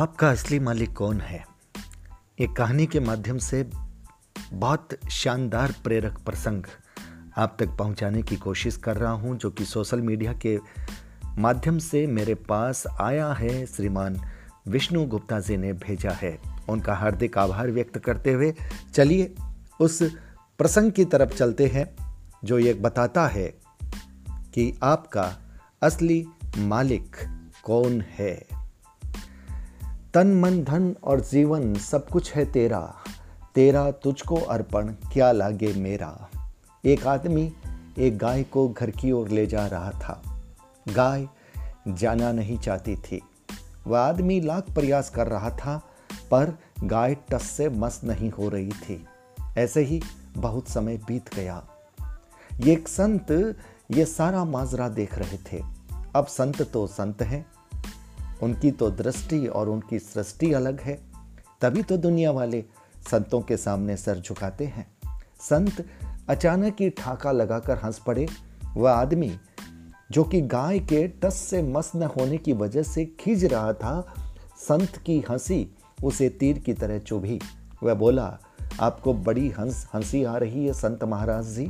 आपका असली मालिक कौन है, एक कहानी के माध्यम से बहुत शानदार प्रेरक प्रसंग आप तक पहुंचाने की कोशिश कर रहा हूं, जो कि सोशल मीडिया के माध्यम से मेरे पास आया है। श्रीमान विष्णु गुप्ता जी ने भेजा है, उनका हार्दिक आभार व्यक्त करते हुए चलिए उस प्रसंग की तरफ चलते हैं जो ये बताता है कि आपका असली मालिक कौन है। तन मन धन और जीवन सब कुछ है तेरा, तेरा तुझको अर्पण क्या लागे मेरा। एक आदमी एक गाय को घर की ओर ले जा रहा था। गाय जाना नहीं चाहती थी। वह आदमी लाख प्रयास कर रहा था पर गाय टस से मस नहीं हो रही थी। ऐसे ही बहुत समय बीत गया। ये एक संत ये सारा माजरा देख रहे थे। अब संत तो संत हैं, उनकी तो दृष्टि और उनकी सृष्टि अलग है, तभी तो दुनिया वाले संतों के सामने सर झुकाते हैं। संत अचानक ही ठाका लगाकर हंस पड़े। वह आदमी जो कि गाय के टस से मस न होने की वजह से खींच रहा था, संत की हंसी उसे तीर की तरह चुभी। वह बोला, आपको बड़ी हंसी आ रही है संत महाराज जी।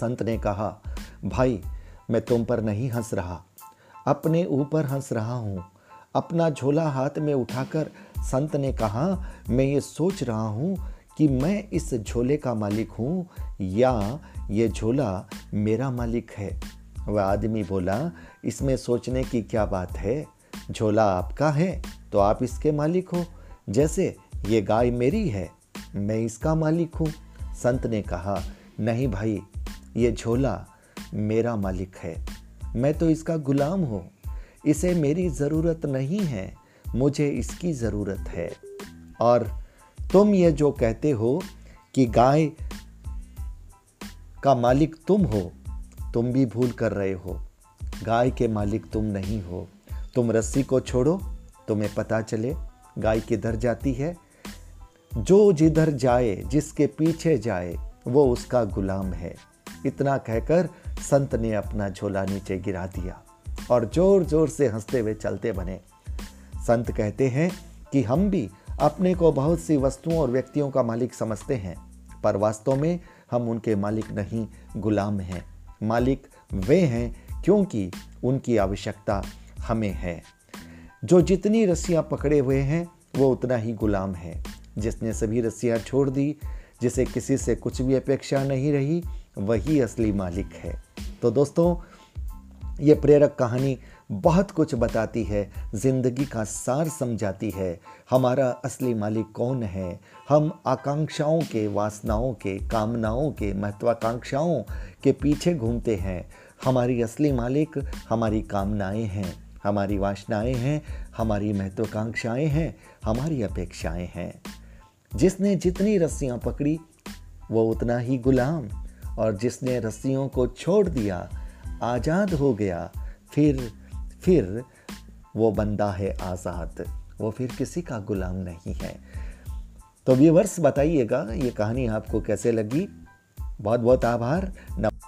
संत ने कहा, भाई मैं तुम पर नहीं हंस रहा, अपने ऊपर हंस रहा हूँ। अपना झोला हाथ में उठाकर संत ने कहा, मैं ये सोच रहा हूँ कि मैं इस झोले का मालिक हूँ या ये झोला मेरा मालिक है। वह आदमी बोला, इसमें सोचने की क्या बात है, झोला आपका है तो आप इसके मालिक हो, जैसे ये गाय मेरी है मैं इसका मालिक हूँ। संत ने कहा, नहीं भाई, ये झोला मेरा मालिक है, मैं तो इसका गुलाम हूँ। इसे मेरी ज़रूरत नहीं है, मुझे इसकी ज़रूरत है। और तुम ये जो कहते हो कि गाय का मालिक तुम हो, तुम भी भूल कर रहे हो। गाय के मालिक तुम नहीं हो। तुम रस्सी को छोड़ो, तुम्हें पता चले गाय किधर जाती है। जो जिधर जाए, जिसके पीछे जाए, वो उसका गुलाम है। इतना कहकर संत ने अपना झोला नीचे गिरा दिया और जोर जोर से हंसते हुए चलते बने। संत कहते हैं कि हम भी अपने को बहुत सी वस्तुओं और व्यक्तियों का मालिक समझते हैं, पर वास्तव में हम उनके मालिक नहीं, गुलाम हैं। मालिक वे हैं क्योंकि उनकी आवश्यकता हमें है। जो जितनी रस्सियां पकड़े हुए हैं वो उतना ही गुलाम है। जिसने सभी रस्सियां छोड़ दी, जिसे किसी से कुछ भी अपेक्षा नहीं रही, वही असली मालिक है। तो दोस्तों, ये प्रेरक कहानी बहुत कुछ बताती है, जिंदगी का सार समझाती है। हमारा असली मालिक कौन है, हम आकांक्षाओं के, वासनाओं के, कामनाओं के, महत्वाकांक्षाओं के पीछे घूमते हैं। हमारी असली मालिक हमारी कामनाएं हैं, हमारी वासनाएं हैं, हमारी महत्वाकांक्षाएं हैं, हमारी अपेक्षाएं हैं। जिसने जितनी रस्सियां पकड़ी वो उतना ही गुलाम, और जिसने रस्सियों को छोड़ दिया, आज़ाद हो गया, फिर वो बंदा है आज़ाद, वो फिर किसी का गुलाम नहीं है। तो व्यूवर्स, बताइएगा ये कहानी आपको कैसे लगी। बहुत बहुत आभार।